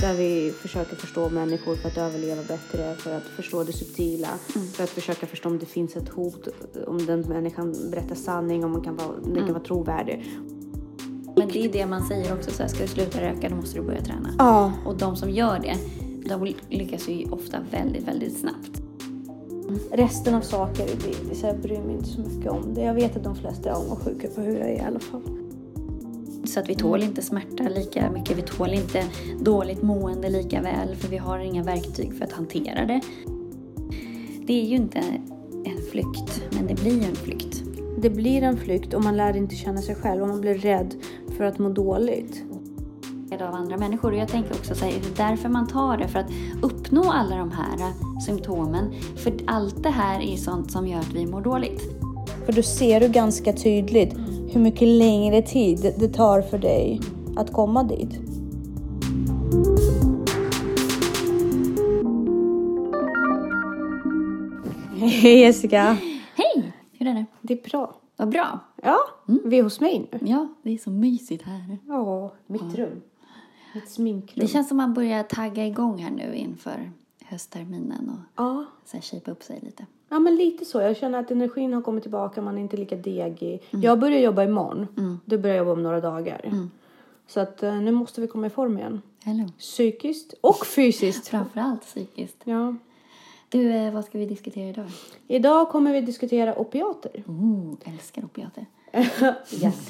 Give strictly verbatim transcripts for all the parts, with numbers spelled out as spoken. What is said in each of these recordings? där vi försöker förstå människor för att överleva bättre, för att förstå det subtila, mm. för att försöka förstå om det finns ett hot, om den människan berättar sanning, om man kan vara, den mm. kan vara trovärdig. Men det är det man säger också, så här, ska du sluta röka, då måste du börja träna. Ja. Och de som gör det, de lyckas ju ofta väldigt, väldigt snabbt. Resten av saker, så jag bryr mig inte så mycket om det. Jag vet att de flesta är avundsjuka på hur jag är i alla fall. Så att vi tål inte smärta lika mycket, vi tål inte dåligt mående lika väl, för vi har inga verktyg för att hantera det. Det är ju inte en flykt, men det blir ju en flykt. Det blir en flykt och man lär inte känna sig själv och man blir rädd för att må dåligt. Av andra människor, och jag tänker också så här, det är därför man tar det, för att uppnå alla de här symptomen, för allt det här är sånt som gör att vi mår dåligt. För då ser du ganska tydligt hur mycket längre tid det tar för dig att komma dit. Hej Jessica! Hej! Hur är det? Det är bra. Vad bra. Ja, mm. vi är hos mig nu. Ja, det är så mysigt här. Ja, mitt ja. rum. Mitt sminkrum. Det känns som man börjar tagga igång här nu inför höstterminen och ja. så här kipa upp sig lite. Ja, men lite så. Jag känner att energin har kommit tillbaka, man är inte lika degig. Mm. Jag börjar jobba imorgon. Mm. Du börjar jobba om några dagar. Mm. Så att nu måste vi komma i form igen. Hello. Psykiskt och fysiskt. Framförallt psykiskt. Ja. Du, vad ska vi diskutera idag? Idag kommer vi diskutera opiater. Mm, älskar opiater. Yes.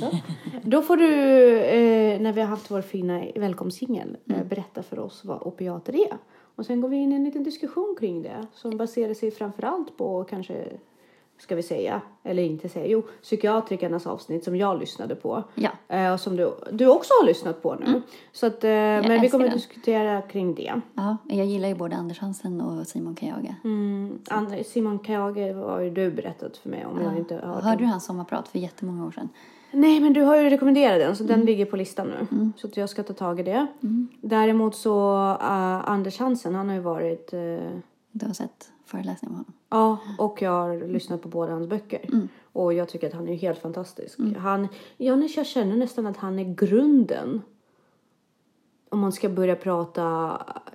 Då får du, eh, när vi har haft vår fina välkomstsingel, mm. eh, berätta för oss vad opiater är. Och sen går vi in i en liten diskussion kring det. Som baserar sig framförallt på, kanske, ska vi säga, eller inte säga, jo, psykiatrikernas avsnitt som jag lyssnade på. Ja. Eh, och som du, du också har lyssnat på nu. Mm. Så att, eh, men vi kommer den. diskutera kring det. Ja, jag gillar ju både Anders Hansen och Simon Kyaga. Mm. And- Simon Kyaga har ju du berättat för mig om. Ja. Jag inte hört Hörde om. du hans sommarprat för jättemånga år sedan? Nej, men du har ju rekommenderat den, så mm. den ligger på listan nu. Mm. Så att jag ska ta tag i det. Mm. Däremot så, uh, Anders Hansen, han har ju varit... Uh, du har sett föreläsningar med honom. Ja, och jag har lyssnat på båda hans böcker. Mm. Och jag tycker att han är helt fantastisk. Mm. Han, jag känner nästan att han är grunden. Om man ska börja prata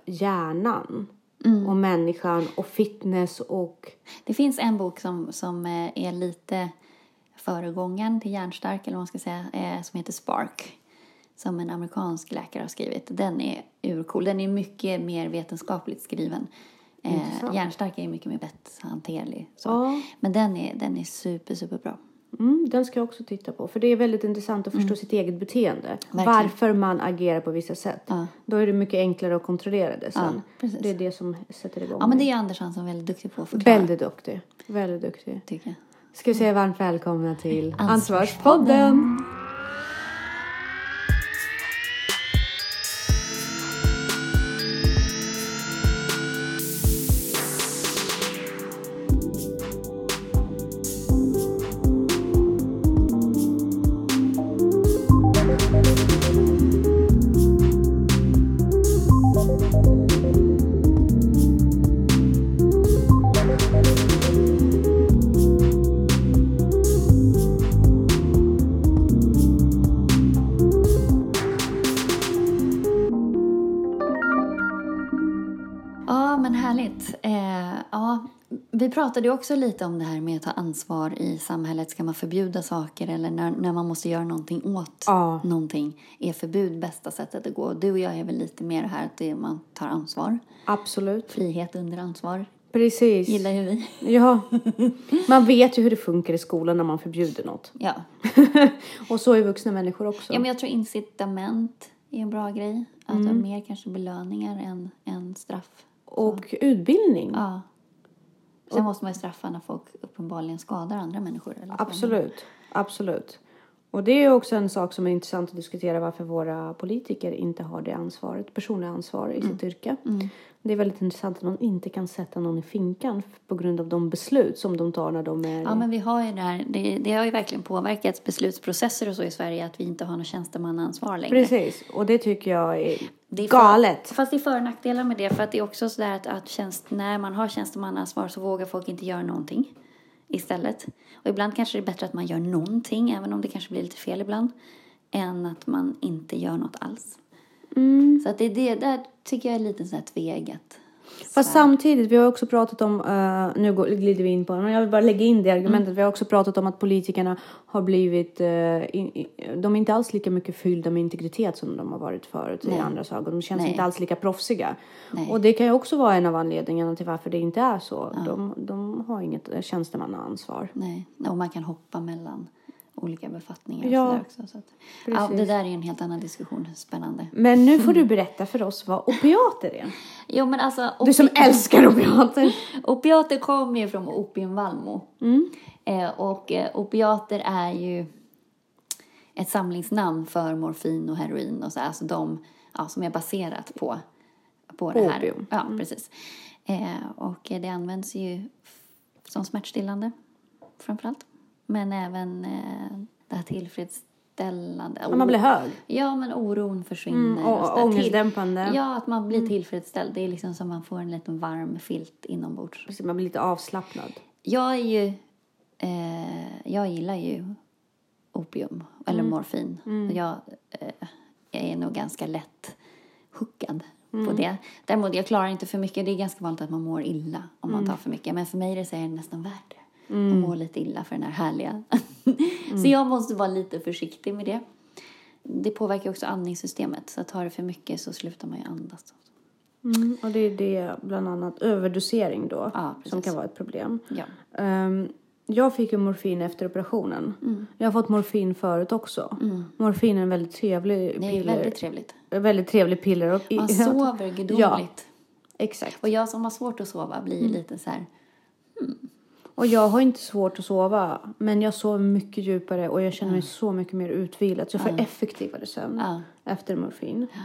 hjärnan. Mm. Och människan och fitness och... Det finns en bok som, som är lite föregången till Hjärnstark, eller vad man ska säga, som heter Spark. Som en amerikansk läkare har skrivit. Den är urcool. Den är mycket mer vetenskapligt skriven. Eh, Hjärnstark är mycket mer bätthanterlig. Ja. Men den är, den är super, super bra. Mm, den ska jag också titta på. För det är väldigt intressant att förstå mm. sitt eget beteende. Verkligen. Varför man agerar på vissa sätt. Ja. Då är det mycket enklare att kontrollera det sen. Ja, det är det som sätter igång. Ja, men det är Anders som är väldigt duktig på att förklara. Väldigt duktig. Väldigt duktig. Tycker jag. Ska vi säga varmt välkomna till Ansvarspodden. Ansvarspodden. Vi pratade också lite om det här med att ta ansvar i samhället. Ska man förbjuda saker eller när, när man måste göra någonting åt ja. någonting? Är förbud bästa sättet att gå? Du och jag är väl lite mer här att det, man tar ansvar. Absolut. Frihet under ansvar. Precis. Gillar ju vi. Ja. Man vet ju hur det funkar i skolan när man förbjuder något. Ja. Och så är vuxna människor också. Ja, men jag tror incitament är en bra grej. Att mm. mer kanske belöningar än, än straff. Och så. Utbildning. Ja. Sen måste man ju straffa när folk uppenbarligen skadar andra människor. Eller absolut, absolut. Och det är också en sak som är intressant att diskutera. Varför våra politiker inte har det ansvaret. Personliga ansvar i mm. sitt yrke. Mm. Det är väldigt intressant att man inte kan sätta någon i finkan. På grund av de beslut som de tar när de är... Ja, men vi har ju det här. Det, det har ju verkligen påverkat beslutsprocesser och så i Sverige. Att vi inte har någon tjänstemannaansvar längre. Precis, och det tycker jag är... Det är för, galet. Fast det är för- och nackdelar med det. För att det är också så där att, att tjänst, när man har tjänstemannaansvar så vågar folk inte göra någonting istället. Och ibland kanske det är bättre att man gör någonting. Även om det kanske blir lite fel ibland. Än att man inte gör något alls. Mm. Så att det är det där tycker jag är lite så här tvegat. Fast samtidigt, vi har också pratat om, uh, nu går, glider vi in på, men jag vill bara lägga in det argumentet. Mm. Vi har också pratat om att politikerna har blivit, uh, in, in, de är inte alls lika mycket fyllda med integritet som de har varit förut. Nej. I andra saker. De känns Nej. Inte alls lika proffsiga. Nej. Och det kan ju också vara en av anledningarna till varför det inte är så. Ja. De, de har inget tjänstemannaansvar. Nej, och man kan hoppa mellan olika befattningar. Ja, och också, så att, ja, det där är ju en helt annan diskussion. Spännande. Men nu får du berätta för oss vad opiater är. Jo, men alltså, opi- du som älskar opiater. Opiater kommer ju från opiumvalmo. Mm. Eh, och eh, opiater är ju ett samlingsnamn för morfin och heroin. Och så, alltså de ja, som är baserat på, på det här. Opium. Ja, mm. precis. Eh, och eh, det används ju som smärtstillande framförallt. Men även eh, det här tillfredsställande. Om man blir hög. Ja, men oron försvinner. Mm, och, och, och ångestdämpande. Till, ja, att man blir mm. tillfredsställd. Det är liksom som man får en liten varm filt inombords. Precis, man blir lite avslappnad. Jag är ju... Eh, jag gillar ju opium. Eller mm. morfin. Mm. Och jag, eh, jag är nog ganska lätt hookad mm. på det. Däremot, jag klarar inte för mycket. Det är ganska vanligt att man mår illa om man mm. tar för mycket. Men för mig är det, så är det nästan värt det. Mm. Och mår lite illa för den här härliga. mm. Så jag måste vara lite försiktig med det. Det påverkar också andningssystemet. Så tar det för mycket så slutar man ju andas. Mm. Och det är det bland annat överdosering då. Ja, som kan vara ett problem. Ja. Um, jag fick ju morfin efter operationen. Mm. Jag har fått morfin förut också. Mm. Morfin är en väldigt trevlig piller. Det är väldigt trevligt. Väldigt trevlig piller. Och man sover gudomligt. Ja, exakt. Och jag som har svårt att sova blir mm. lite så här... Mm. Och jag har inte svårt att sova. Men jag sover mycket djupare. Och jag känner mig mm. så mycket mer utvilad. Så jag får mm. effektivare sömn mm. efter morfin. Ja.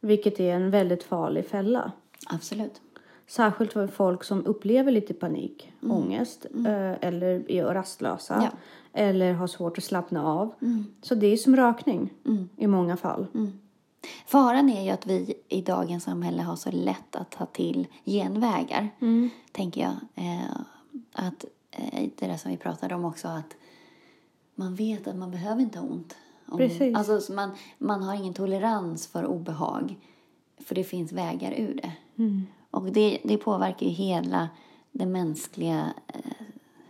Vilket är en väldigt farlig fälla. Absolut. Särskilt för folk som upplever lite panik. Mm. Ångest. Mm. Eller är rastlösa. Ja. Eller har svårt att slappna av. Mm. Så det är som rökning. Mm. I många fall. Mm. Faran är ju att vi i dagens samhälle har så lätt att ta till genvägar. Mm. Tänker jag. Att det där som vi pratade om också, att man vet att man behöver inte ha ont. Precis. Alltså man, man har ingen tolerans för obehag. För det finns vägar ur det. Mm. Och det, det påverkar ju hela det mänskliga eh,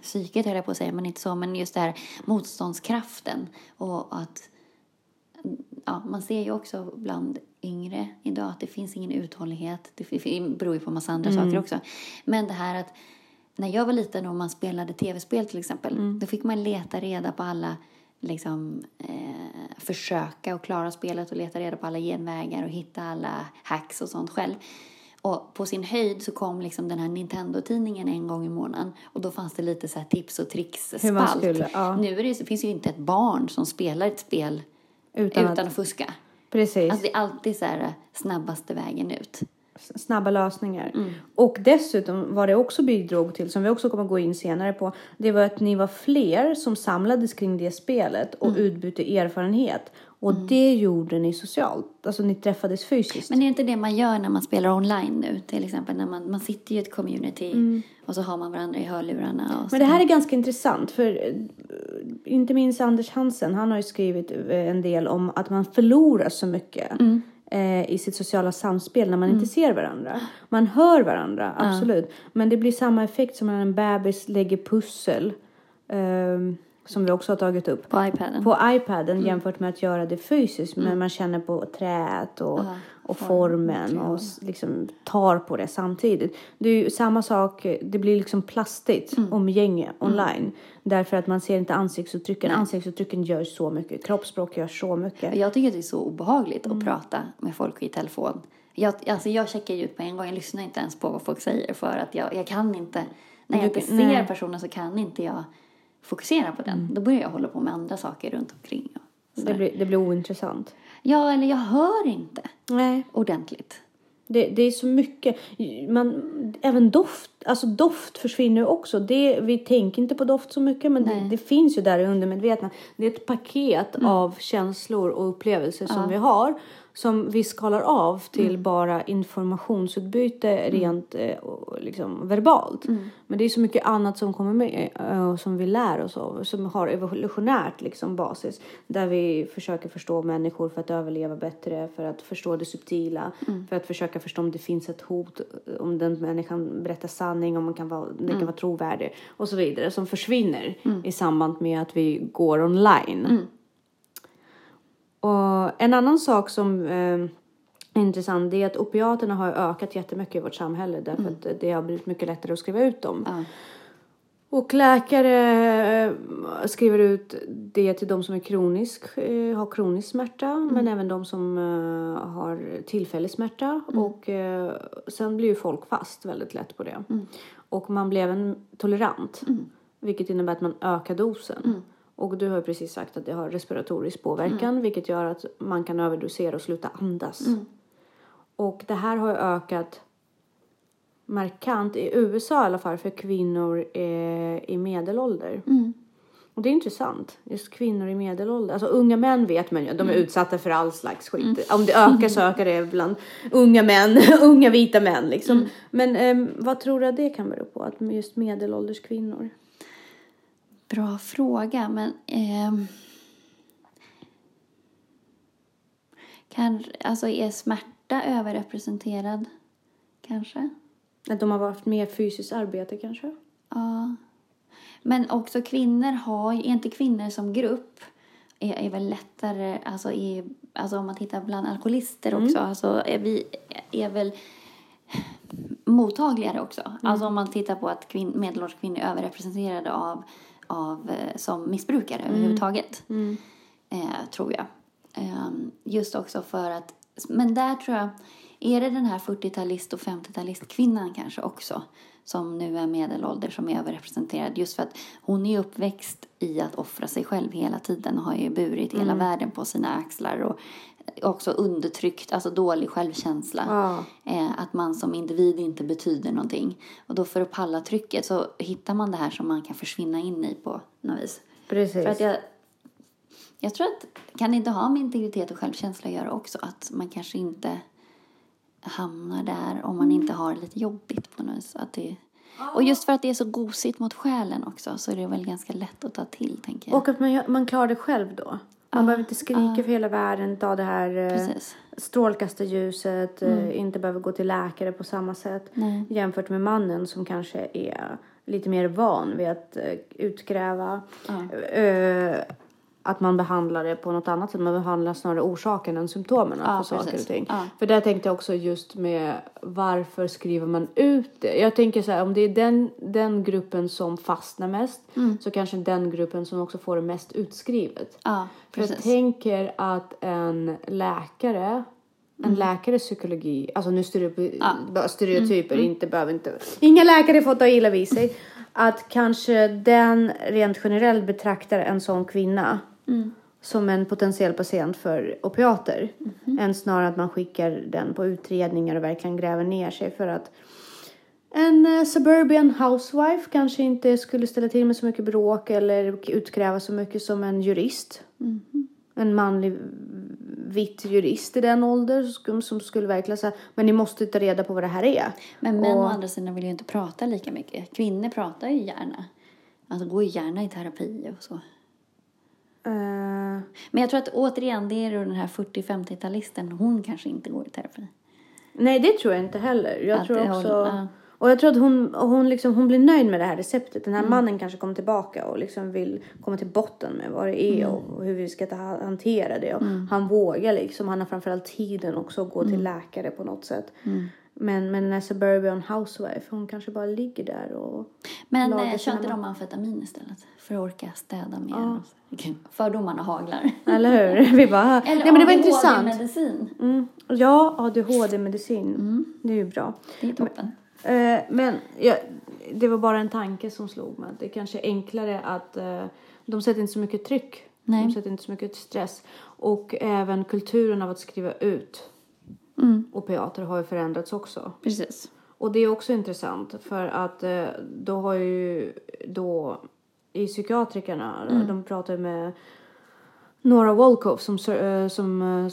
psyket, höll jag på att säga. Men inte så, men just det här motståndskraften. Och att ja, man ser ju också bland yngre idag att det finns ingen uthållighet. Det beror ju på en massa andra mm. saker också. Men det här att när jag var liten och man spelade tv-spel till exempel. Mm. Då fick man leta reda på alla. Liksom, eh, försöka och klara spelet. Och leta reda på alla genvägar. Och hitta alla hacks och sånt själv. Och på sin höjd så kom liksom den här Nintendo-tidningen en gång i månaden. Och då fanns det lite så här tips och tricks spalt. Ja. Nu är det, finns ju inte ett barn som spelar ett spel utan, utan att... att fuska. Precis. Alltså det är alltid så här snabbaste vägen ut. Snabba lösningar. Mm. Och dessutom var det också bidrog till, som vi också kommer gå in senare på, det var att ni var fler som samlades kring det spelet och mm. utbytte erfarenhet. Och mm. det gjorde ni socialt. Alltså ni träffades fysiskt. Men det är inte det man gör när man spelar online nu till exempel. När man, man sitter i ett community mm. och så har man varandra i hörlurarna. Och men det här är ganska intressant. För inte minst Anders Hansen, han har ju skrivit en del om att man förlorar så mycket. Mm. I sitt sociala samspel när man mm. inte ser varandra. Man hör varandra, absolut. Mm. Men det blir samma effekt som när en bebis lägger pussel. Um, som vi också har tagit upp. På iPaden. På iPaden mm. jämfört med att göra det fysiskt. Mm. Men man känner på träet och, mm. och formen. Och liksom tar på det samtidigt. Det är ju samma sak. Det blir liksom plastigt mm. omgänge online. Mm. Därför att man ser inte ansiktsuttrycken. Nej. Ansiktsuttrycken gör så mycket. Kroppsspråk gör så mycket. Jag tycker att det är så obehagligt mm. att prata med folk i telefon. Jag, alltså jag checkar ju ut på en gång. Jag lyssnar inte ens på vad folk säger. För att jag, jag kan inte. När jag du, inte ser nej. personen så kan inte jag fokusera på den. Mm. Då börjar jag hålla på med andra saker runt omkring. Det blir, det blir ointressant. Ja, eller jag hör inte Nej. ordentligt. Det, det är så mycket. Man, även doft. Alltså doft försvinner också. Det, vi tänker inte på doft så mycket. Men det, det finns ju där i undermedvetna. Det är ett paket mm. av känslor och upplevelser ja. Som vi har. som vi skalar av till mm. bara informationsutbyte rent eh, liksom verbalt. Mm. Men det är så mycket annat som kommer med och som vi lär oss av, som har evolutionärt liksom basis, där vi försöker förstå människor för att överleva bättre, för att förstå det subtila, mm. för att försöka förstå om det finns ett hot, om den människan berättar sanning, om man kan vara, den mm. kan vara trovärdig och så vidare, som försvinner mm. i samband med att vi går online. Mm. Och en annan sak som eh, är intressant är att opiaterna har ökat jättemycket i vårt samhälle. Därför mm. att det har blivit mycket lättare att skriva ut dem. Mm. Och läkare eh, skriver ut det till de som är kronisk, eh, har kronisk smärta. Mm. Men även de som eh, har tillfällig smärta. Mm. Och eh, sen blir ju folk fast väldigt lätt på det. Mm. Och man blir även tolerant. Mm. Vilket innebär att man ökar dosen. Mm. Och du har precis sagt att det har respiratorisk påverkan. Mm. Vilket gör att man kan överdosera och sluta andas. Mm. Och det här har ökat markant i U S A i alla fall. För kvinnor eh, i medelålder. Mm. Och det är intressant. Just kvinnor i medelålder. Alltså unga män vet man ju. De är mm. utsatta för all slags skit. Mm. Om det ökar så ökar det bland unga män. Unga vita män liksom. Mm. Men eh, vad tror du att det kan bero på? Att just medelålders kvinnor... Bra fråga, men eh, kan, alltså är smärta överrepresenterad kanske? Att de har varit mer fysiskt arbete kanske? Ja, men också kvinnor har, är inte kvinnor som grupp är, är väl lättare, alltså, är, alltså om man tittar bland alkoholister mm. också, alltså är vi är väl... mottagligare också. Mm. Alltså om man tittar på att kvin- medelålders kvinnor är överrepresenterade av, av, som missbrukare mm. överhuvudtaget. Mm. Eh, tror jag. Eh, just också för att, men där tror jag, är det den här fyrtiotalist och femtiotalist kvinnan kanske också, som nu är medelålder, som är överrepresenterad. Just för att hon är uppväxt i att offra sig själv hela tiden. Och har ju burit mm. hela världen på sina axlar. Och också undertryckt, alltså dålig självkänsla. Ah. Eh, att man som individ inte betyder någonting. Och då för att palla trycket så hittar man det här som man kan försvinna in i på något vis. Precis. För att jag, jag tror att, kan inte ha med integritet och självkänsla göra också? Att man kanske inte... hamnar där om man inte har lite jobbigt på något vis. Att det... Och just för att det är så gosigt mot själen också, så är det väl ganska lätt att ta till, tänker jag. Och att man, man klarar det själv då. Man ah, behöver inte skrika ah, för hela världen, ta det här precis. strålkastarljuset, mm. inte behöver gå till läkare på samma sätt. Nej. Jämfört med mannen som kanske är lite mer van vid att utkräva ah. ö, att man behandlar det på något annat sätt. Man behandlar snarare orsaken än symptomen. Ja, för saker och ting. Ja. För där tänkte jag också just med. Varför skriver man ut det? Jag tänker så här. Om det är den, den gruppen som fastnar mest. Mm. Så kanske den gruppen som också får det mest utskrivet. Ja, för jag tänker att en läkare. En mm. läkares psykologi. Alltså nu stereotyper. Ja. stereotyper mm. inte, behöver inte. Inga läkare får ta illa vid sig. Att kanske den rent generellt betraktar en sån kvinna. Mm. Som en potentiell patient för opiater. Mm-hmm. Än snarare att man skickar den på utredningar och verkligen gräver ner sig. För att en suburban housewife kanske inte skulle ställa till med så mycket bråk. Eller utkräva så mycket som en jurist. Mm-hmm. En manlig vitt jurist i den åldern som skulle verkligen säga, men ni måste ta reda på vad det här är. Men män och... å andra sidan vill ju inte prata lika mycket. Kvinnor pratar ju gärna. Alltså går ju gärna i terapi och så. Men jag tror att återigen det är den här fyrtio-femtiotalisten. Hon kanske inte går i terapi. Nej, det tror jag inte heller. Jag att tror också... Håller, ja. Och jag tror att hon, hon, liksom, hon blir nöjd med det här receptet. Den här mm. mannen kanske kommer tillbaka och liksom vill komma till botten med vad det är. Mm. Och hur vi ska ta, hantera det. Och mm. han vågar liksom. Han har framförallt tiden också att gå mm. till läkare på något sätt. Mm. Men, men när suburban housewife, hon kanske bara ligger där och... Men eh, kör inte de amfetamin istället? För att orka städa mer. Ah. Okay. Fördomarna haglar. Eller hur? Vi bara... Eller nej, men det var intressant. A D H D-medicin. Mm. Ja, A D H D-medicin. Mm. Det är ju bra. Det är toppen. Men, eh, men ja, det var bara en tanke som slog mig. Det är kanske enklare att... Eh, de sätter inte så mycket tryck. Nej. De sätter inte så mycket stress. Och även kulturen av att skriva ut... Mm. opiater har ju förändrats också. Precis. Och det är också intressant för att då har ju då i psykiatrikerna mm. de pratar med Nora Wolkow som, som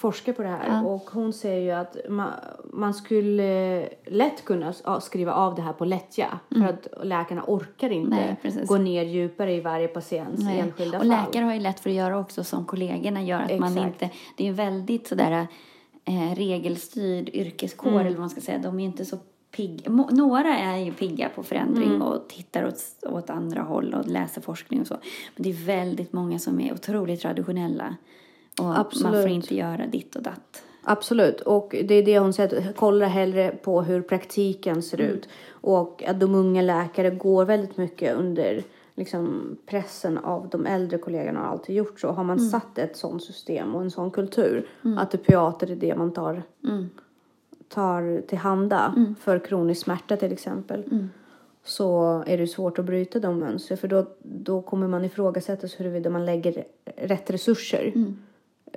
forskar på det här. Ja. Och hon säger ju att man, man skulle lätt kunna skriva av det här på lättja. Mm. För att läkarna orkar inte Nej, gå ner djupare i varje patients Nej. enskilda fall. Och läkare har ju lätt för att göra också som kollegorna gör. Att man inte, det är ju väldigt sådär eh, regelstyrd yrkeskår mm. eller vad man ska säga. De är ju inte så pigga. Några är ju pigga på förändring mm. och tittar åt, åt andra håll och läser forskning och så. Men det är väldigt många som är otroligt traditionella. Och Absolut. man får inte göra ditt och datt. Absolut. Och det är det hon säger. Kolla hellre på hur praktiken ser mm. ut. Och att de unga läkare går väldigt mycket under liksom, pressen av de äldre kollegorna. Har alltid gjort så. Har man mm. satt ett sånt system och en sån kultur. Mm. Att opiater är det man tar, mm. tar till handa. Mm. För kronisk smärta till exempel. Mm. Så är det svårt att bryta de mönster. För då, då kommer man ifrågasättas huruvida man lägger rätt resurser. Mm.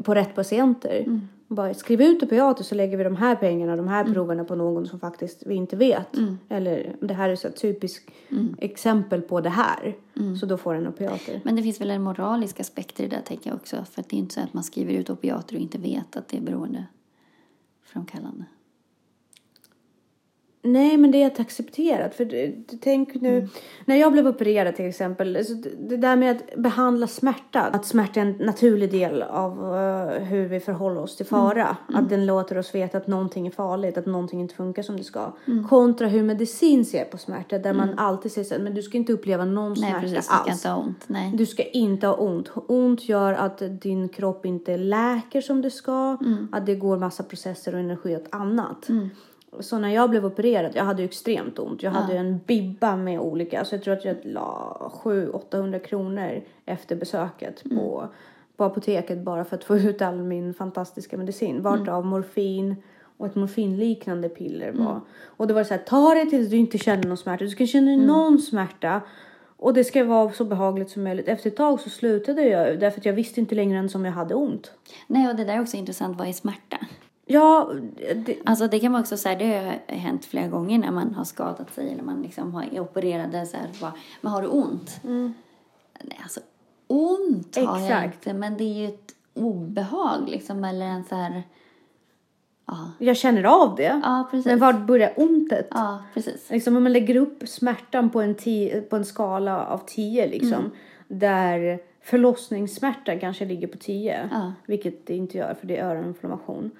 På rätt patienter. Mm. Bara skriv ut opiater så lägger vi de här pengarna och de här mm. proverna på någon som faktiskt vi inte vet. Mm. Eller det här är så ett typiskt mm. exempel på det här. Mm. Så då får den opiater. Men det finns väl en moralisk aspekt i det där tänker jag också. För att det är inte så att man skriver ut opiater och inte vet att det är beroendeframkallande. Nej, men det är att accepterat. För det, det, tänk nu, mm. när jag blev opererad till exempel, alltså det, det där med att behandla smärta. Att smärta är en naturlig del av uh, hur vi förhåller oss till fara. Mm. Mm. Att den låter oss veta att någonting är farligt, att någonting inte funkar som det ska. Mm. Kontra hur medicin ser på smärta, där mm. man alltid säger så här, men du ska inte uppleva någon smärta alls. Nej, precis, du ska inte ha ont. Nej. Du ska inte ha ont. Ont gör att din kropp inte läker som det ska, mm. att det går massa processer och energi åt annat. Mm. Så när jag blev opererad, jag hade ju extremt ont. Jag ja. hade en bibba med olika. Så alltså jag tror att jag la sju hundra åttahundra kronor efter besöket mm. på, på apoteket. Bara för att få ut all min fantastiska medicin. Vart mm. av morfin och ett morfinliknande piller var. Mm. Och det var så här, ta det tills du inte känner någon smärta. Du ska känna mm. någon smärta. Och det ska vara så behagligt som möjligt. Efter ett tag så slutade jag. Därför att jag visste inte längre än som jag hade ont. Nej, och det där är också intressant. Vad är smärta? Ja, det... Alltså det kan man också säga, det har hänt flera gånger när man har skadat sig eller man liksom har opererat så här, bara, men har du ont? Mm. Nej, alltså ont har Exakt. jag inte, men det är ju ett obehag liksom, eller en så här ja. jag känner av det. Ja, precis. Men var börjar ontet? Ja, precis. Liksom om man lägger upp smärtan på en, tio, på en skala av tio liksom, mm. där förlossningssmärta kanske ligger på tio. Ja. Vilket det inte gör för det är öroninflammation. mm.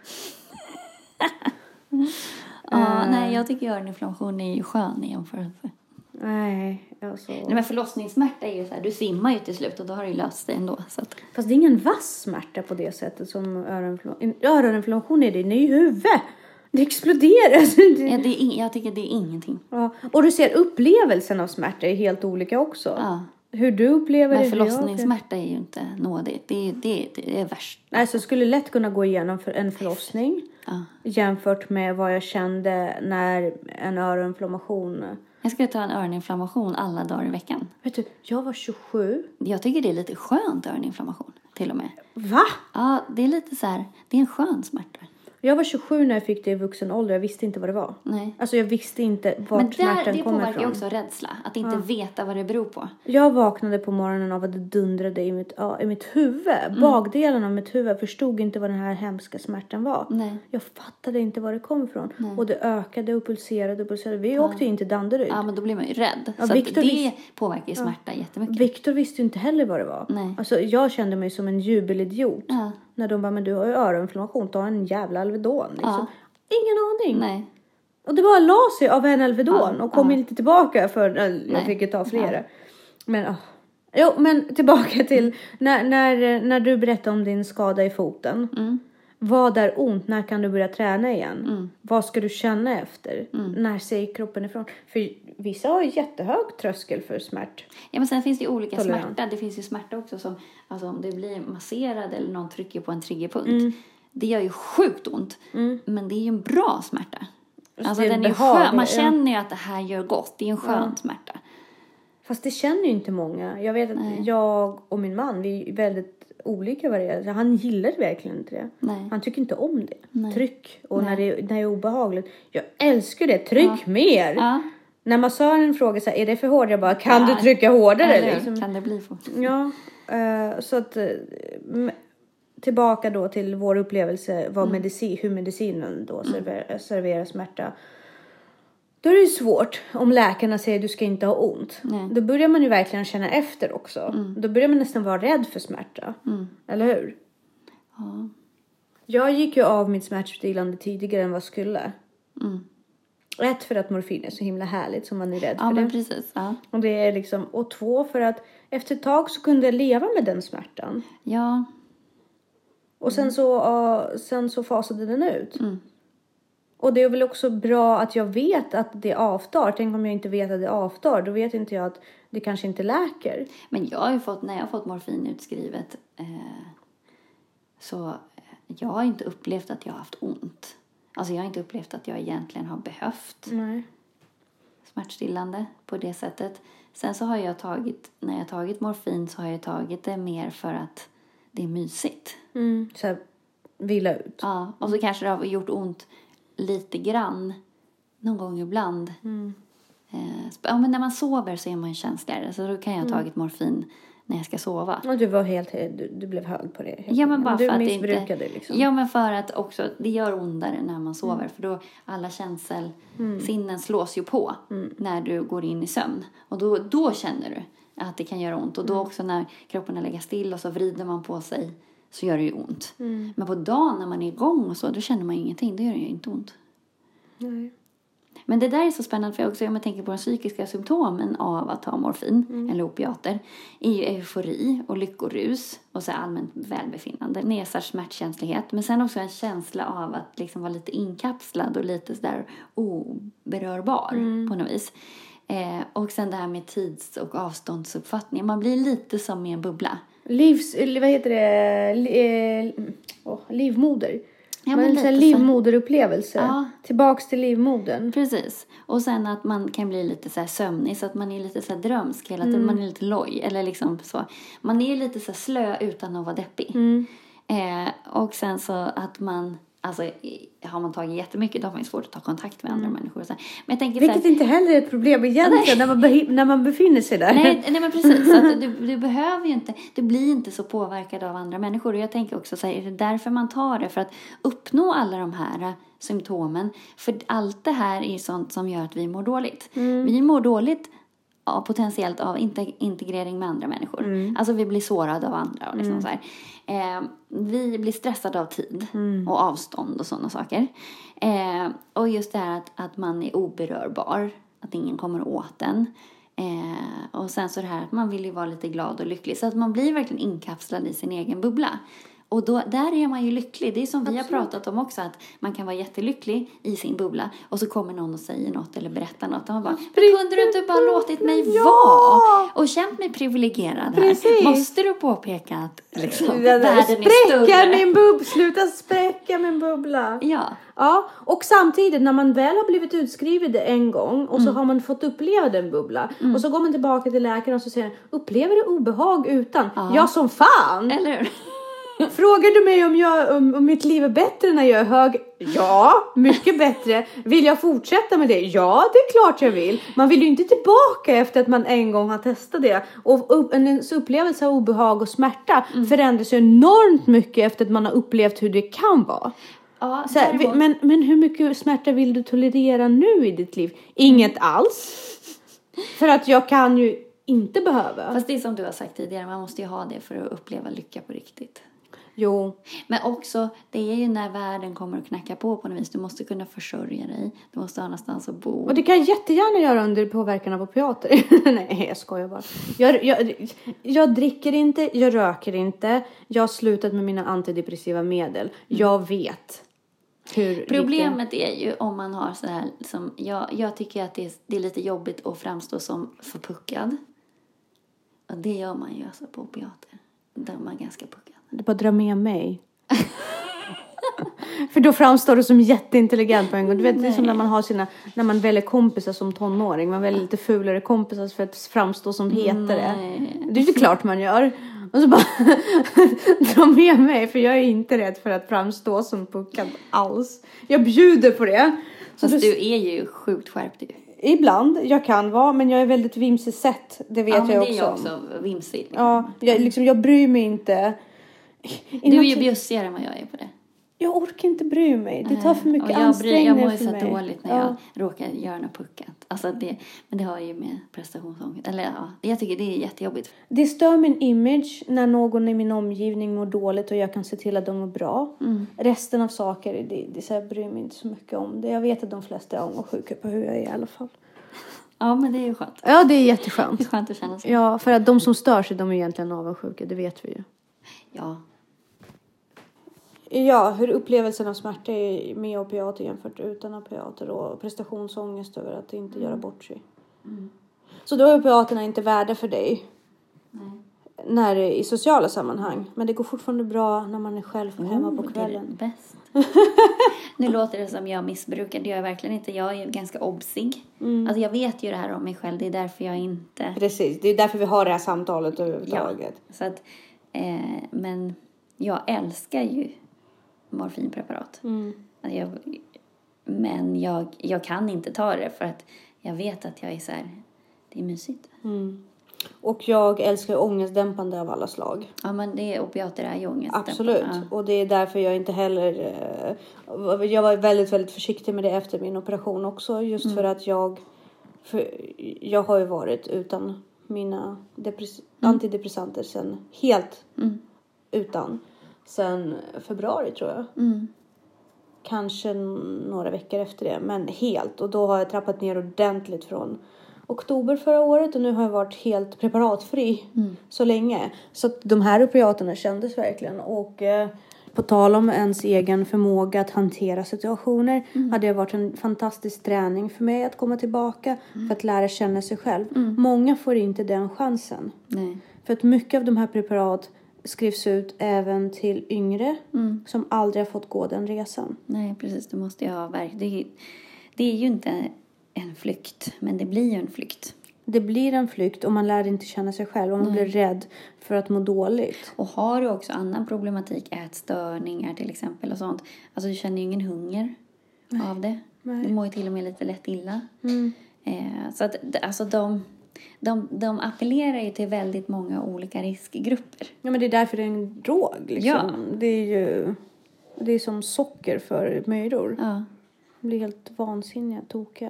Ja, uh. nej, jag tycker öroninflammation är ju skön i jämförelse. Nej, alltså. Nej, men förlossningssmärta är ju så här, du svimmar ju till slut och då har det ju löst det ändå. Så att... Fast det är ingen vass smärta på det sättet som öroninflammation. Öroninflammation är det ny huvud. Det exploderar. Ja, det är, jag tycker det är ingenting. Ja. Och du ser upplevelsen av smärta är helt olika också. Ja. Hur du upplever men det. Förlossningssmärta är ju inte nådigt. Det är, det, det är värst. Alltså jag skulle lätt kunna gå igenom för en förlossning. Ja. Jämfört med vad jag kände när en öroninflammation. Jag skulle ta en öroninflammation alla dagar i veckan. Vet du, jag var tjugosju. Jag tycker det är lite skönt öroninflammation till och med. Va? Ja, det är lite så här. Det är en skön smärta. Jag var tjugosju när jag fick det i vuxen ålder. Jag visste inte vad det var. Nej. Alltså jag visste inte vart smärtan kom ifrån. Men det påverkar ju också rädsla. Att inte ja. veta vad det beror på. Jag vaknade på morgonen av att det dundrade i mitt, ja, i mitt huvud. Mm. Bakdelen av mitt huvud förstod inte vad den här hemska smärtan var. Nej. Jag fattade inte vad det kom ifrån. Nej. Och det ökade och pulserade och pulserade. Vi ja. åkte ju inte Danderyd. Ja, men då blir man ju rädd. Ja, så Victor det vis- påverkar ju smärta ja. jättemycket. Victor visste inte heller vad det var. Nej. Alltså jag kände mig som en jubelidiot. Ja. När de bara, men du har ju öroninflammation, ta en jävla Alvedon. Liksom. Ja. Ingen aning. Nej. Och det var la sig av en Alvedon. Ja. Och kom ja. inte tillbaka för jag Nej. fick ta flera. Ja. Men, oh. jo, men tillbaka till när, när, när du berättade om din skada i foten. Mm. Vad är ont? När kan du börja träna igen? Mm. Vad ska du känna efter? Mm. När säger kroppen ifrån? För vissa har ju jättehög tröskel för smärta. Ja, men sen finns det ju olika Tolerant. smärta. Det finns ju smärta också som... Alltså om det blir masserad eller någon trycker på en triggerpunkt. Mm. Det gör ju sjukt ont. Mm. Men det är ju en bra smärta. Alltså den är skön. Man känner ju att det här gör gott. Det är en skön ja. smärta. Fast det känner ju inte många. Jag vet att Nej. jag och min man, vi är väldigt... olika varier. Han gillar verkligen inte det. Nej. Han tycker inte om det. Nej. Tryck. Och när det, när det är obehagligt. Jag älskar det. Tryck ja. mer. Ja. När massören frågar så här, är det för hårt? Jag bara, kan ja. du trycka hårdare? Eller, liksom. Kan det bli för? Ja. Uh, så att... M- tillbaka då till vår upplevelse vad mm. medicin, hur medicinen då serverar, serverar smärta. Då är det ju svårt om läkarna säger att du ska inte ha ont. Nej. Då börjar man ju verkligen känna efter också. Mm. Då börjar man nästan vara rädd för smärta. Mm. Eller hur? Ja. Jag gick ju av mitt smärtstillande tidigare än vad jag skulle. Mm. Ett, för att morfin är så himla härligt som man är rädd ja, för men det. Precis, ja. Och, det är liksom, och två, för att efter ett tag så kunde jag leva med den smärtan. Ja. Och sen så, uh, sen så fasade den ut. Mm. Och det är väl också bra att jag vet att det avtar. Tänk om jag inte vet att det avtar. Då vet inte jag att det kanske inte läker. Men jag har ju fått, när jag har fått morfin utskrivet. Eh, så jag har inte upplevt att jag har haft ont. Alltså jag har inte upplevt att jag egentligen har behövt. Nej. Smärtstillande på det sättet. Sen så har jag tagit, när jag har tagit morfin så har jag tagit det mer för att det är mysigt. Mm. Så här, vila ut. Ja, och så kanske det har gjort ont lite grann. Någon gång ibland. Mm. Ja, men när man sover så är man ju känsligare. Så då kan jag ha tagit morfin när jag ska sova. Och du var helt, du, du blev hög på det. Ja, men bara du för att det inte, liksom. Ja, men för att också, det gör ondare när man sover. Mm. För då alla känsel, mm. sinnen slås ju på mm. när du går in i sömn. Och då, då känner du att det kan göra ont. Och då mm. också när kroppen lägger still och så vrider man på sig så gör det ju ont. Mm. Men på dagen när man är igång och så, då känner man ingenting. Då gör det ju inte ont. Nej. Men det där är så spännande för jag också, om jag tänker på de psykiska symptomen av att ta morfin mm. eller opiater, är ju eufori och lyckorus och så allmänt välbefinnande, nedsatt smärtkänslighet, men sen också en känsla av att liksom vara lite inkapslad och lite så där oberörbar mm. på något vis. Eh, och sen det här med tids- och avståndsuppfattning, man blir lite som i en bubbla. Livs, vad heter det? Liv, oh, livmoder. Ja, men en livmoderupplevelse. Ja. Tillbaks till livmodern. Precis. Och sen att man kan bli lite så här sömnig. Så att man är lite så här drömsk hela tiden. Mm. Man är lite loj. Eller liksom så. Man är lite så här slö utan att vara deppig. Mm. Eh, och sen så att man... Alltså har man tagit jättemycket då har man ju svårt att ta kontakt med andra mm. människor. Men jag tänker, vilket så här, inte heller är ett problem egentligen när man, be- när man befinner sig där. Nej, nej men precis. Så att du, du behöver ju inte, du blir inte så påverkad av andra människor. Och jag tänker också så här, är det därför man tar det? För att uppnå alla de här uh, symptomen. För allt det här är sånt som gör att vi mår dåligt. Mm. Vi mår dåligt uh, potentiellt av inte- integrering med andra människor. Mm. Alltså vi blir sårade av andra och liksom mm. så här. Eh, vi blir stressade av tid mm. och avstånd och sådana saker. Eh, och just det här att, att man är oberörbar. Att ingen kommer åt en. Eh, och sen så det här att man vill ju vara lite glad och lycklig. Så att man blir verkligen inkapslad i sin egen bubbla. Och då, där är man ju lycklig. Det är som Absolut. Vi har pratat om också. Att man kan vara jättelycklig i sin bubbla. Och så kommer någon och säger något eller berättar något. Och man bara, kunde du inte bara låtit mig ja! vara? Och känt mig privilegierad Precis. här. Måste du påpeka att liksom, världen är större? Min bub- sluta spräcka min bubbla. Ja. Ja. Och samtidigt när man väl har blivit utskriven en gång. Och så mm. har man fått uppleva den bubbla. Mm. Och så går man tillbaka till läkaren och så säger han, upplever du obehag utan? Ja, ja som fan. Eller hur? Frågar du mig om, jag, om, om mitt liv är bättre när jag är hög? Ja, mycket bättre. Vill jag fortsätta med det? Ja, det är klart jag vill. Man vill ju inte tillbaka efter att man en gång har testat det. Och ens upplevelse av obehag och smärta mm. förändras ju enormt mycket efter att man har upplevt hur det kan vara. Ja, så här, men, men hur mycket smärta vill du tolerera nu i ditt liv? Inget alls. För att jag kan ju inte behöva. Fast det är som du har sagt tidigare, man måste ju ha det för att uppleva lycka på riktigt. Jo, men också det är ju när världen kommer att knacka på på något vis. Du måste kunna försörja dig. Du måste ha någonstans att bo. Och det kan jag jättegärna göra under påverkan av opiater. Nej, jag skojar bara. Jag, jag, jag dricker inte, jag röker inte. Jag har slutat med mina antidepressiva medel. Jag vet hur... Problemet riktigt... är ju om man har så här... Liksom, jag, jag tycker att det är, det är lite jobbigt att framstå som förpuckad. Och det gör man ju alltså på opiater. Där man är ganska puckad. Du bara drar med mig. För då framstår du som jätteintelligent på en gång. Du vet, det är som när man har sina, när man väljer kompisar som tonåring. Man väljer lite fulare kompisar för att framstå som hetare. Nej. Det är ju klart man gör. Och så bara dra med mig. För jag är inte rädd för att framstå som puckad alls. Jag bjuder på det. Så du... du är ju sjukt skärpt ju. Ibland, jag kan vara, men jag är väldigt vimsig sett. Det vet ja, jag också. Ja, det är jag också vimsig. Ja, jag, liksom, jag bryr mig inte. Du är ju bjussigare än vad jag är på det. Jag orkar inte bry mig. Det tar för mycket jag ansträngning bryr, jag för mig. Jag mår så dåligt när ja. jag råkar göra något puckat. Alltså det, men det har ju med prestationsångest. Eller ja, jag tycker det är jättejobbigt. Det stör min image när någon i min omgivning mår dåligt och jag kan se till att de mår bra. Mm. Resten av saker, det, det så här, bryr mig inte så mycket om det. Jag vet att de flesta är avundsjuka på hur jag är i alla fall. Ja, men det är ju skönt. Ja, det är jätteskönt. Det är skönt att känna sig. Ja, för att de som stör sig, de är egentligen avundsjuka. Det vet vi ju. Ja. Ja, hur upplevelsen av smärta är med opiater jämfört utan opiater och prestationsångest över att inte göra bort sig. Mm. Så då är opiaterna inte värda för dig. Nej. När det är i sociala sammanhang. Men det går fortfarande bra när man är själv mm, hemma på kvällen. Det är bäst. Nu låter det som jag missbrukar. Det gör jag verkligen inte. Jag är ganska obsig. Mm. Alltså jag vet ju det här om mig själv. Det är därför jag inte... Precis, det är därför vi har det här samtalet överhuvudtaget. Ja, så att, eh, men jag älskar ju morfinpreparat. Mm. Jag, men jag, jag kan inte ta det för att jag vet att jag är så här, det är mysigt. Mm. Och jag älskar ångestdämpande av alla slag. Ja, men det är opiater är ju ångestdämpande. Absolut. Ja. Och det är därför jag inte heller, jag var väldigt, väldigt försiktig med det efter min operation också. Just mm. för att jag, för jag har ju varit utan mina depres- mm. antidepressanter sen helt mm. utan. Sen februari tror jag. Mm. Kanske några veckor efter det. Men helt. Och då har jag trappat ner ordentligt från oktober förra året. Och nu har jag varit helt preparatfri mm. så länge. Så att de här opiaterna kändes verkligen. Och eh, på tal om ens egen förmåga att hantera situationer. Mm. Hade det varit en fantastisk träning för mig att komma tillbaka. Mm. För att lära känna sig själv. Mm. Många får inte den chansen. Nej. För att mycket av de här preparat skrivs ut även till yngre mm. som aldrig har fått gå den resan. Nej, precis. Det måste jag ha verk. Det är, det är ju inte en flykt, men det blir ju en flykt. Det blir en flykt och man lär inte känna sig själv och man Nej. blir rädd för att må dåligt. Och har du också annan problematik, ätstörningar till exempel och sånt. Alltså du känner ju ingen hunger Nej. av det. Nej. Du mår ju till och med lite lätt illa. Mm. Eh, så att alltså de... De, de appellerar ju till väldigt många olika riskgrupper. Ja, men det är därför det är en drog. Liksom. Ja. Det är ju det är som socker för myror. Ja. De blir helt vansinniga, tokiga.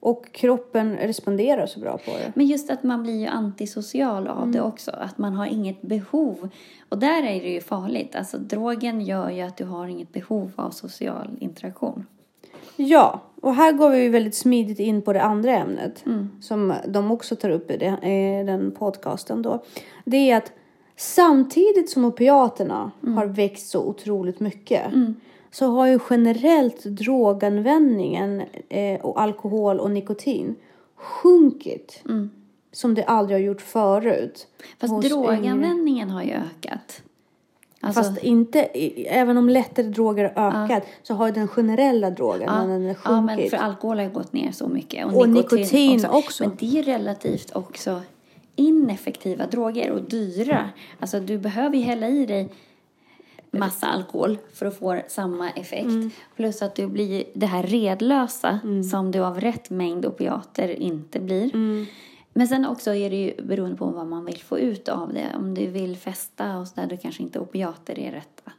Och kroppen responderar så bra på det. Men just att man blir ju antisocial av mm. det också. Att man har inget behov. Och där är det ju farligt. Alltså drogen gör ju att du har inget behov av social interaktion. Ja, och här går vi ju väldigt smidigt in på det andra ämnet. Mm. Som de också tar upp i, det, i den podcasten då. Det är att samtidigt som opiaterna mm. har växt så otroligt mycket. Mm. Så har ju generellt droganvändningen eh, och alkohol och nikotin sjunkit. Mm. Som det aldrig har gjort förut. Fast droganvändningen en... har ju ökat. Alltså, fast inte, även om lättare droger har ökat ja. så har den generella drogen ja. den är sjunkit. Ja, men för alkohol har gått ner så mycket. Och, och nikotin, nikotin också. också. Men det är relativt också ineffektiva droger och dyra. Alltså du behöver ju hälla i dig massa alkohol för att få samma effekt. Mm. Plus att du blir det här redlösa mm. som du av rätt mängd opiater inte blir. Mm. Men sen också är det ju beroende på vad man vill få ut av det. Om du vill festa och så där, då kanske inte opiater är rätta.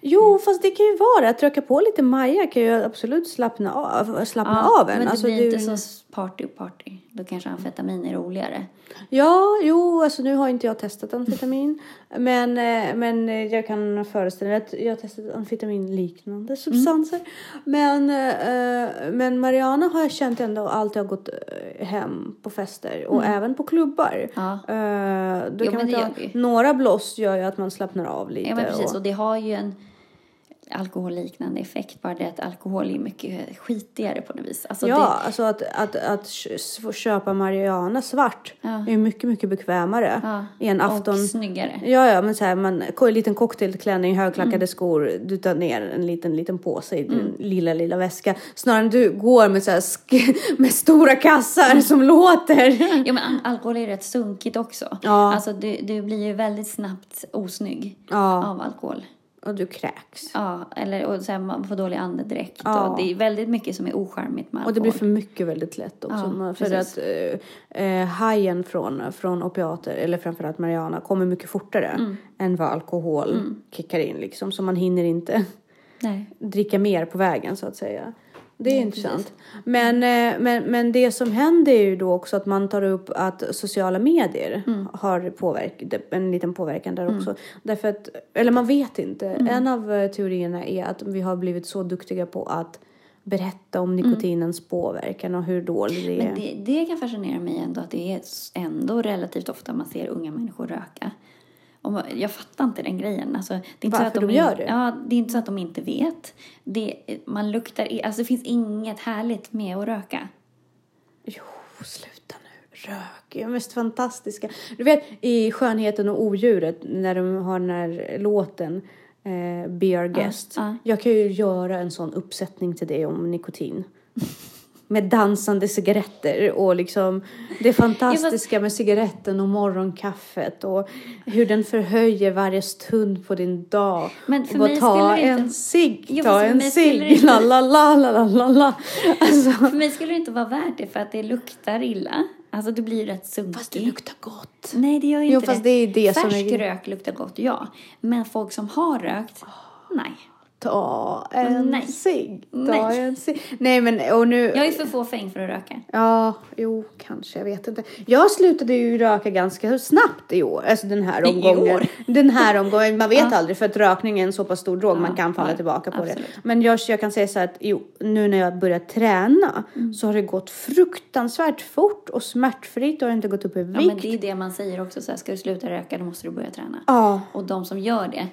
Jo, fast det kan ju vara. Att röka på lite maja kan ju absolut slappna av, slappna ja, av en. Men det alltså, blir du... inte så party party. Då kanske amfetamin är roligare. Ja, jo, alltså nu har inte jag testat amfetamin. men, men jag kan föreställa mig att jag har testat amfetaminliknande substanser. Mm. Men, men Mariana har jag känt ändå alltid har gått hem på fester. Och mm. även på klubbar. Ja. Då jo, kan man ta... Några blås gör ju att man slappnar av lite. Ja, men precis. Och, och det har ju en... alkoholliknande effekt, bara det att alkohol är mycket skitigare på något vis. Alltså ja, det... alltså att, att, att köpa marijuana svart ja. är mycket, mycket bekvämare ja. i en afton. Och snyggare. Ja, ja, men så här, man, en liten cocktailklänning, högklackade mm. skor, du tar ner en liten, liten påse i din mm. lilla, lilla väska. Snarare du går med så här sk- med stora kassar mm. som låter. Ja, men alkohol är rätt sunkigt också. Ja. Alltså du, du blir ju väldigt snabbt osnygg ja. av alkohol. Och du kräks. Ja, eller och så här, man får dålig andedräkt. Ja. Och det är väldigt mycket som är ocharmigt med alkohol. Och det blir för mycket väldigt lätt också. Ja, för precis. att eh, highen från, från opiater, eller framförallt marijuana, kommer mycket fortare mm. än vad alkohol mm. kickar in. Liksom, så man hinner inte Nej. dricka mer på vägen, så att säga. Det är ja, intressant. Men, men, men det som händer är ju då också att man tar upp att sociala medier mm. har påverk- en liten påverkan där också. Mm. Därför att, eller man vet inte. Mm. En av teorierna är att vi har blivit så duktiga på att berätta om nikotinens mm. påverkan och hur dålig det är. Men det, det kan fascinera mig ändå att det är ändå relativt ofta man ser unga människor röka. Jag fattar inte den grejen. Alltså, det är inte Varför så att de, de gör det? Ja, det är inte så att de inte vet. Det, man luktar i, alltså det finns inget härligt med att röka. Jo, sluta nu. Rök är det mest fantastiska. Du vet, i Skönheten och odjuret, när de har den här låten eh, Be Our Guest. Ah, ah. Jag kan ju göra en sån uppsättning till det om nikotin. Med dansande cigaretter och liksom det fantastiska med cigaretten och morgonkaffet. Och hur den förhöjer varje stund på din dag. Men för och mig ta en inte... cigg, ta en cigg, la la la la la la. Alltså. För mig skulle det inte vara värt det för att det luktar illa. Alltså det blir rätt sunkigt. Fast det luktar gott. Nej, det gör inte jo, fast det. Är det Färsk som är... rök luktar gott, ja. Men folk som har rökt, oh. nej. Ta en Nej. cigg. Ta Nej. en cigg. Nej, men och nu... Jag är för få fäng för att röka. Ja, jo, kanske. Jag vet inte. Jag slutade ju röka ganska snabbt i år. Alltså den här omgången. Den här omgången. Man vet ja. aldrig för att rökning är en så pass stor drog. Ja, man kan falla ja, tillbaka på absolut. det. Men jag, jag kan säga så här att jo, nu när jag börjar träna mm. så har det gått fruktansvärt fort och smärtfritt och har inte gått upp i vikt. Ja, men det är det man säger också. Så här, ska du sluta röka, då måste du börja träna. Ja. Och de som gör det,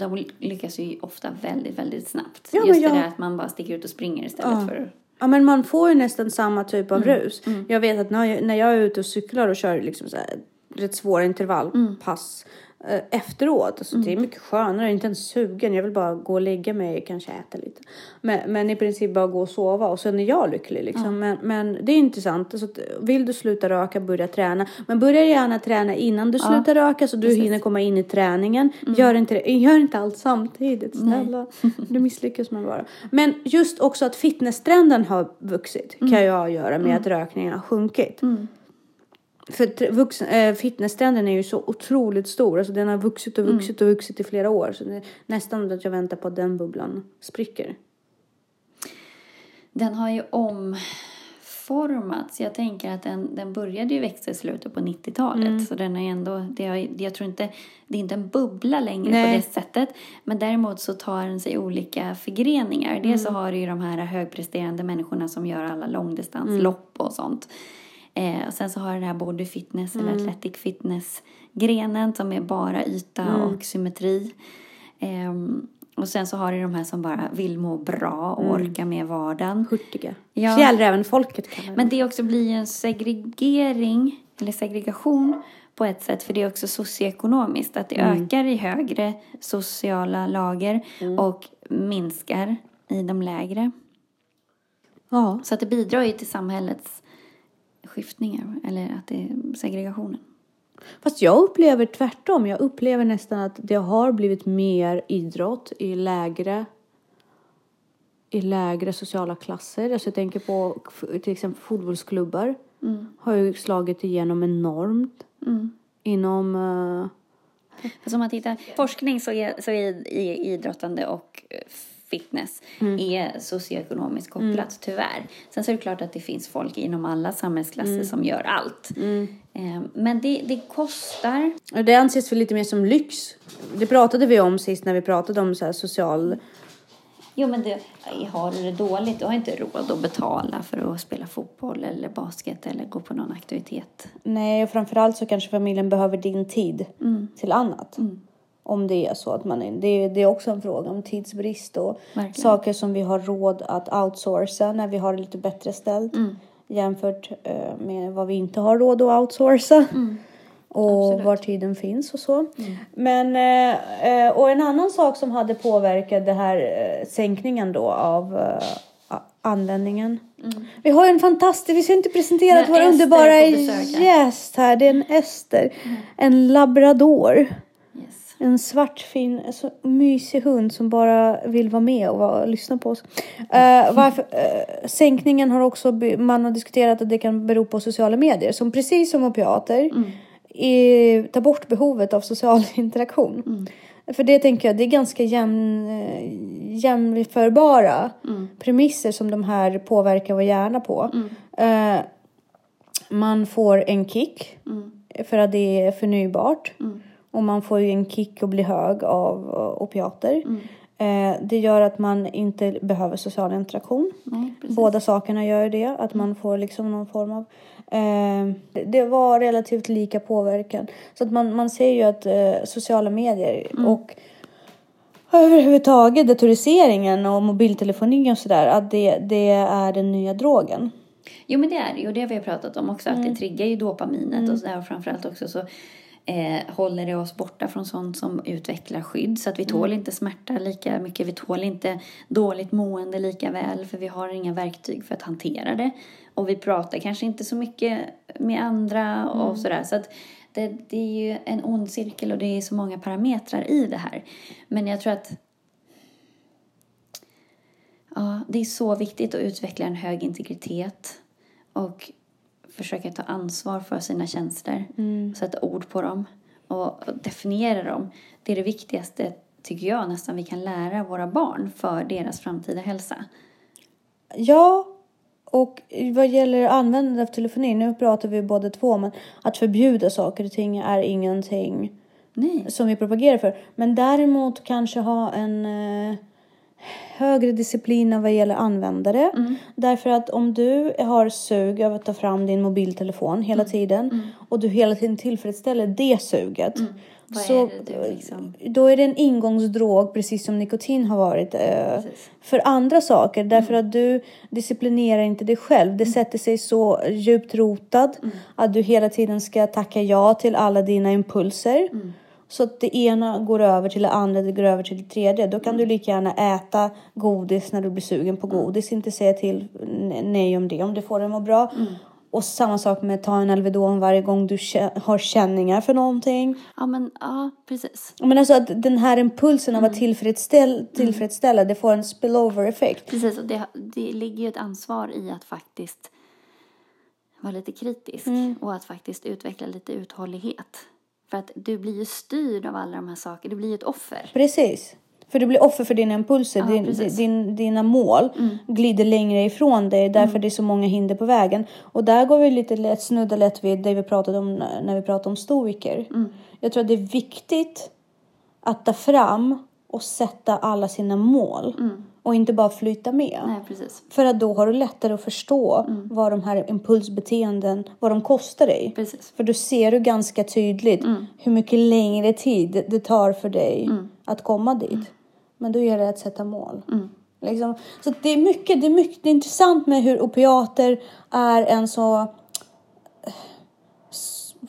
de lyckas ju ofta väldigt, väldigt snabbt. Ja, Just jag... det där att man bara sticker ut och springer istället ja. för... Ja, men man får ju nästan samma typ av mm. rus. Mm. Jag vet att när jag, när jag är ute och cyklar och kör liksom så här, rätt svåra intervallpass mm. eh, efteråt. Så mm. det är mycket skönare, inte ens sugen. Jag vill bara gå och lägga mig och kanske äta lite. Men, men i princip bara gå och sova. Och sen är jag lycklig liksom. Mm. Men, men det är intressant. Alltså, vill du sluta röka, börja träna. Men börja gärna träna innan du ja. slutar röka. Så du Precis. hinner komma in i träningen. Mm. Gör, inte, gör inte allt samtidigt. Snälla. Du misslyckas man bara. Men just också att fitnesstrenden har vuxit. Mm. Kan jag göra med mm. att rökningen har sjunkit. Mm. För vuxen, äh, fitnesstrenden är ju så otroligt stor. Alltså den har vuxit och vuxit mm. och vuxit i flera år. Så det är nästan att jag väntar på att den bubblan spricker. Den har ju omformats. Jag tänker att den, den började ju växa i slutet på nittiotalet. Mm. Så den är ändå... Det är, jag tror inte... Det är inte en bubbla längre Nej. på det sättet. Men däremot så tar den sig olika förgreningar. Mm. Dels så har du ju de här högpresterande människorna som gör alla långdistanslopp mm. och sånt. Eh, och sen så har den här body fitness mm. eller athletic fitness-grenen som är bara yta mm. och symmetri. Eh, och sen så har du de här som bara vill må bra och mm. orka med vardagen. Hurtiga. Ja. Fjällräven folket kan man. Men det också blir ju en segregering eller segregation på ett sätt. För det är också socioekonomiskt. Att det mm. ökar i högre sociala lager mm. och minskar i de lägre. Ja. Så att det bidrar ju till samhällets... skiftningar eller att det är segregationen. Fast jag upplever tvärtom. Jag upplever nästan att det har blivit mer idrott i lägre i lägre sociala klasser. Alltså jag tänker på till exempel fotbollsklubbar mm. har ju slagit igenom enormt mm. inom uh... Fast om man tittar forskning så är, så är idrottande och fitness mm. är socioekonomiskt kopplat mm. tyvärr. Sen så är det klart att det finns folk inom alla samhällsklasser mm. som gör allt. Mm. Men det, det kostar. Det anses väl lite mer som lyx. Det pratade vi om sist när vi pratade om så här social... Jo, men det, har du det dåligt, du har inte råd att betala för att spela fotboll eller basket eller gå på någon aktivitet. Nej, och framförallt så kanske familjen behöver din tid mm. till annat. Mm. Om det är så att man är... Det, det är också en fråga om tidsbrist och Verkligen. saker som vi har råd att outsourca när vi har det lite bättre ställt. Mm. Jämfört eh, med vad vi inte har råd att outsourca. Mm. Och Absolut. var tiden finns och så. Mm. Men, eh, och en annan sak som hade påverkat det här eh, sänkningen då av... Eh, användningen. Mm. Vi har en fantastisk, vi har inte presenterat vår underbara gäst här. Det är en Ester. Mm. En labrador. Yes. En svartfin, så mysig hund som bara vill vara med och vara, lyssna på oss. Uh, varför, uh, sänkningen har också, man har diskuterat att det kan bero på sociala medier. Som precis som opiater mm. är, tar bort behovet av social interaktion. Mm. För det tänker jag, det är ganska jämn, jämförbara mm. premisser som de här påverkar vår hjärna på. Mm. Uh, man får en kick mm. för att det är förnybart. Mm. Och man får ju en kick och blir hög av opiater. Mm. Eh, det gör att man inte behöver social interaktion. Nej, båda sakerna gör det. Att man får liksom någon form av... Eh, det var relativt lika påverkan. Så att man, man ser ju att eh, sociala medier mm. och överhuvudtaget datoriseringen och mobiltelefonin och sådär. Att det, det är den nya drogen. Jo, men det är det. Och det har vi pratat om också. Att mm. det triggar ju dopaminet mm. och sådär. Och framförallt också så... Eh, håller det oss borta från sånt som utvecklar skydd. Så att vi tål mm. inte smärta lika mycket. Vi tål inte dåligt mående lika väl. För vi har inga verktyg för att hantera det. Och vi pratar kanske inte så mycket med andra och mm. sådär. Så att det, det är ju en ond cirkel. Och det är så många parametrar i det här. Men jag tror att... Ja, det är så viktigt att utveckla en hög integritet. Och... försöka ta ansvar för sina känslor. Mm. Sätta ord på dem. Och definiera dem. Det är det viktigaste, tycker jag, nästan vi kan lära våra barn. För deras framtida hälsa. Ja. Och vad gäller användandet av telefoni. Nu pratar vi båda två. Men att förbjuda saker och ting är ingenting. Nej. Som vi propagerar för. Men däremot kanske ha en... Eh... högre disciplin vad gäller användare. Mm. Därför att om du har sug av att ta fram din mobiltelefon hela mm. tiden. Mm. Och du hela tiden tillfredsställer det suget. Mm. Så är det, det liksom? Då är det en ingångsdrog. Precis som nikotin har varit. Eh, för andra saker. Därför mm. att du disciplinerar inte dig själv. Det mm. sätter sig så djupt rotad. Mm. Att du hela tiden ska tacka ja till alla dina impulser. Mm. Så att det ena går över till det andra, det går över till det tredje. Då kan mm. du lika gärna äta godis när du blir sugen på godis. Inte säga till nej om det, om det får dig må bra. Mm. Och samma sak med ta en Alvedon varje gång du har känningar för någonting. Ja, men ja, precis. Men alltså att den här impulsen mm. av att tillfredsställa, tillfredsställa, det får en spillover-effekt. Precis, och det, det ligger ju ett ansvar i att faktiskt vara lite kritisk. Mm. Och att faktiskt utveckla lite uthållighet. För att du blir ju styrd av alla de här sakerna. Du blir ju ett offer. Precis. För du blir offer för dina impulser. Ja, din, din, dina mål mm. glider längre ifrån dig. Därför mm. det är så många hinder på vägen. Och där går vi lite lätt, snudda lätt vid det vi pratade om när vi pratade om stoiker. Mm. Jag tror att det är viktigt att ta fram och sätta alla sina mål. Mm. Och inte bara flyta med. Nej, precis. För att då har du lättare att förstå mm. vad de här impulsbeteenden, vad de kostar dig. Precis. För då ser du ganska tydligt mm. hur mycket längre tid det tar för dig mm. att komma dit. Mm. Men då gäller det att sätta mål. Mm. Liksom. Så det är mycket, det är mycket det är intressant med hur opiater är en så...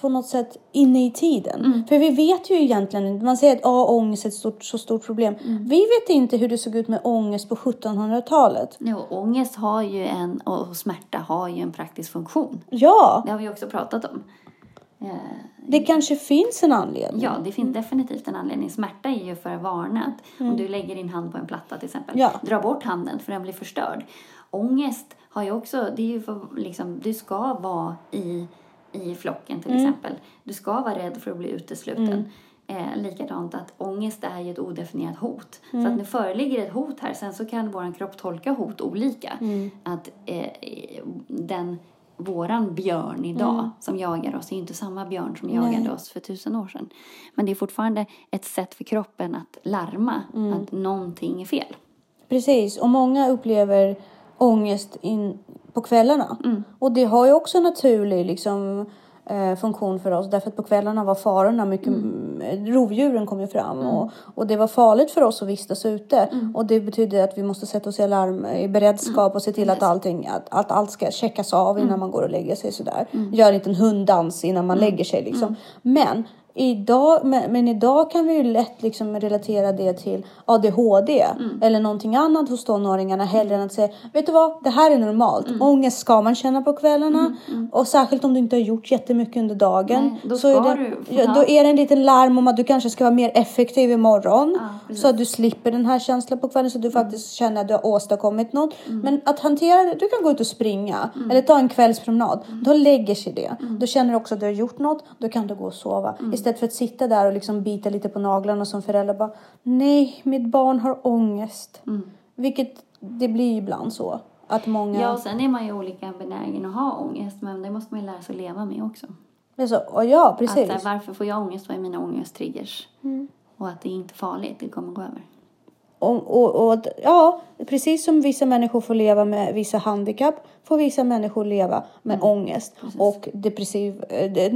på något sätt inne i tiden. Mm. För vi vet ju egentligen inte. Man säger att ah, ångest är ett stort, så stort problem. Mm. Vi vet inte hur det såg ut med ångest på sjuttonhundratalet. Jo, ångest har ju en, och smärta har ju en praktisk funktion. Ja. Det har vi också pratat om. Eh, det kanske finns en anledning. Ja, det finns definitivt en anledning. Smärta är ju för att varna. Mm. Om du lägger din hand på en platta till exempel. Ja. Dra bort handen för den blir förstörd. Ångest har ju också, det är ju för, liksom, du ska vara i i flocken till mm. exempel. Du ska vara rädd för att bli utesluten. Mm. Eh, likadant att ångest är ju ett odefinierat hot. Mm. Så att nu föreligger ett hot här. Sen så kan våran kropp tolka hot olika. Mm. Att eh, den, våran björn idag mm. som jagar oss är ju inte samma björn som jagade Nej. Oss för tusen år sedan. Men det är fortfarande ett sätt för kroppen att larma. Mm. Att någonting är fel. Precis. Och många upplever ångest in på kvällarna. Mm. Och det har ju också en naturlig liksom, eh, funktion för oss. Därför att på kvällarna var farorna mycket... Mm. Rovdjuren kom ju fram. Mm. Och, och det var farligt för oss att vistas ute. Mm. Och det betyder att vi måste sätta oss i alarm i beredskap. Mm. Och se till att, allting, att, att allt ska checkas av innan mm. man går och lägger sig sådär. Mm. Gör inte en hunddans innan man mm. lägger sig. Liksom. Mm. Men idag, men, men idag kan vi ju lätt liksom relatera det till A D H D. Mm. Eller någonting annat hos tonåringarna. Hellre än att säga, vet du vad, det här är normalt. Mm. Ångest ska man känna på kvällarna. Mm. Mm. Och särskilt om du inte har gjort jättemycket under dagen. Nej, då, så är det, du, ja, då är det en liten larm om att du kanske ska vara mer effektiv imorgon. Ja, så att du slipper den här känslan på kvällen. Så att du mm. faktiskt känner att du har åstadkommit något. Mm. Men att hantera det, du kan gå ut och springa. Mm. Eller ta en kvällspromenad. Mm. Då lägger sig det. Mm. Då känner du också att du har gjort något. Då kan du gå och sova. Mm. Istället för att sitta där och liksom bita lite på naglarna som förälder bara, nej, mitt barn har ångest. Mm. Vilket det blir ibland så. Att många... Ja, och sen är man ju olika benägen att ha ångest. Men det måste man ju lära sig att leva med också. Det så, och ja, precis. Att, varför får jag ångest? Vad är mina ångesttriggers? Mm. Och att det är inte farligt. Det kommer gå över. Och, och, och, ja, precis som vissa människor får leva med vissa handikapp, får vissa människor leva med mm. ångest precis. Och depressiv,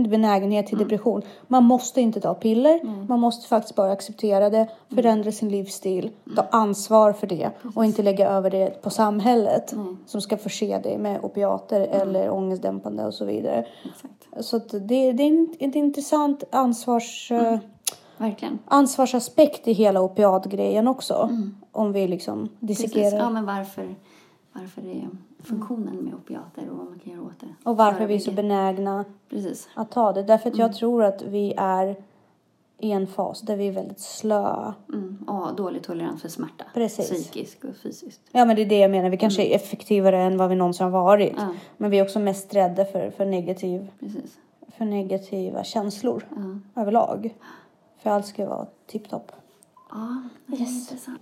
benägenhet till mm. depression. Man måste inte ta piller, mm. man måste faktiskt bara acceptera det, förändra sin livsstil, mm. ta ansvar för det precis. Och inte lägga över det på samhället mm. som ska förse dig med opiater mm. eller ångestdämpande och så vidare. Exakt. Så att det, det är en, ett intressant ansvars... Mm. Verkligen. Ansvarsaspekt i hela opiatgrejen också. Mm. Om vi liksom dissekerar. Ja, men varför, varför är funktionen med opiater och vad man kan göra åt det. Och varför vi är så benägna precis. Att ta det. Därför att mm. jag tror att vi är i en fas där vi är väldigt slöa. Mm. Ja, dålig tolerans för smärta. Precis. Psykisk och fysiskt. Ja, men det är det jag menar. Vi kanske mm. är effektivare än vad vi någonsin har varit. Ja. Men vi är också mest rädda för, för, negativ, precis. För negativa känslor ja. Överlag. För allt ska vara tipptopp. Ja, det är yes. intressant.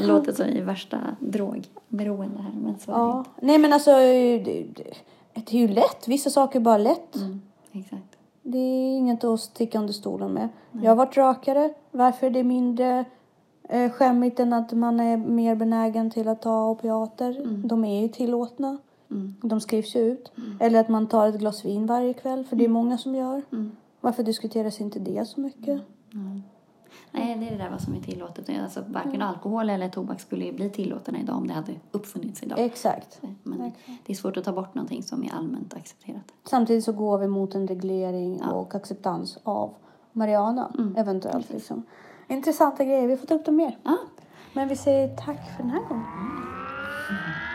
Det låter som i värsta drogberoende här. Men så ja. Nej, men alltså, det, det, det är ju lätt. Vissa saker är bara lätt. Mm, exakt. Det är inget att sticka under stolen med. Nej. Jag har varit rakare. Varför är det mindre eh, skämmigt än att man är mer benägen till att ta opiater? Mm. De är ju tillåtna. Mm. De skrivs ju ut. Mm. Eller att man tar ett glas vin varje kväll. För det är många som gör. Mm. Varför diskuteras inte det så mycket? Mm. Mm. Nej, det är det där vad som är tillåtet. Alltså, varken mm. alkohol eller tobak skulle ju bli tillåtna idag om det hade uppfunnits idag. Exakt. Men Exakt. Det är svårt att ta bort någonting som är allmänt accepterat. Samtidigt så går vi mot en reglering ja. Och acceptans av marijuana mm. eventuellt. Liksom. Intressanta grejer. Vi får ta upp dem mer. Ja. Men vi säger tack för den här gången. Mm.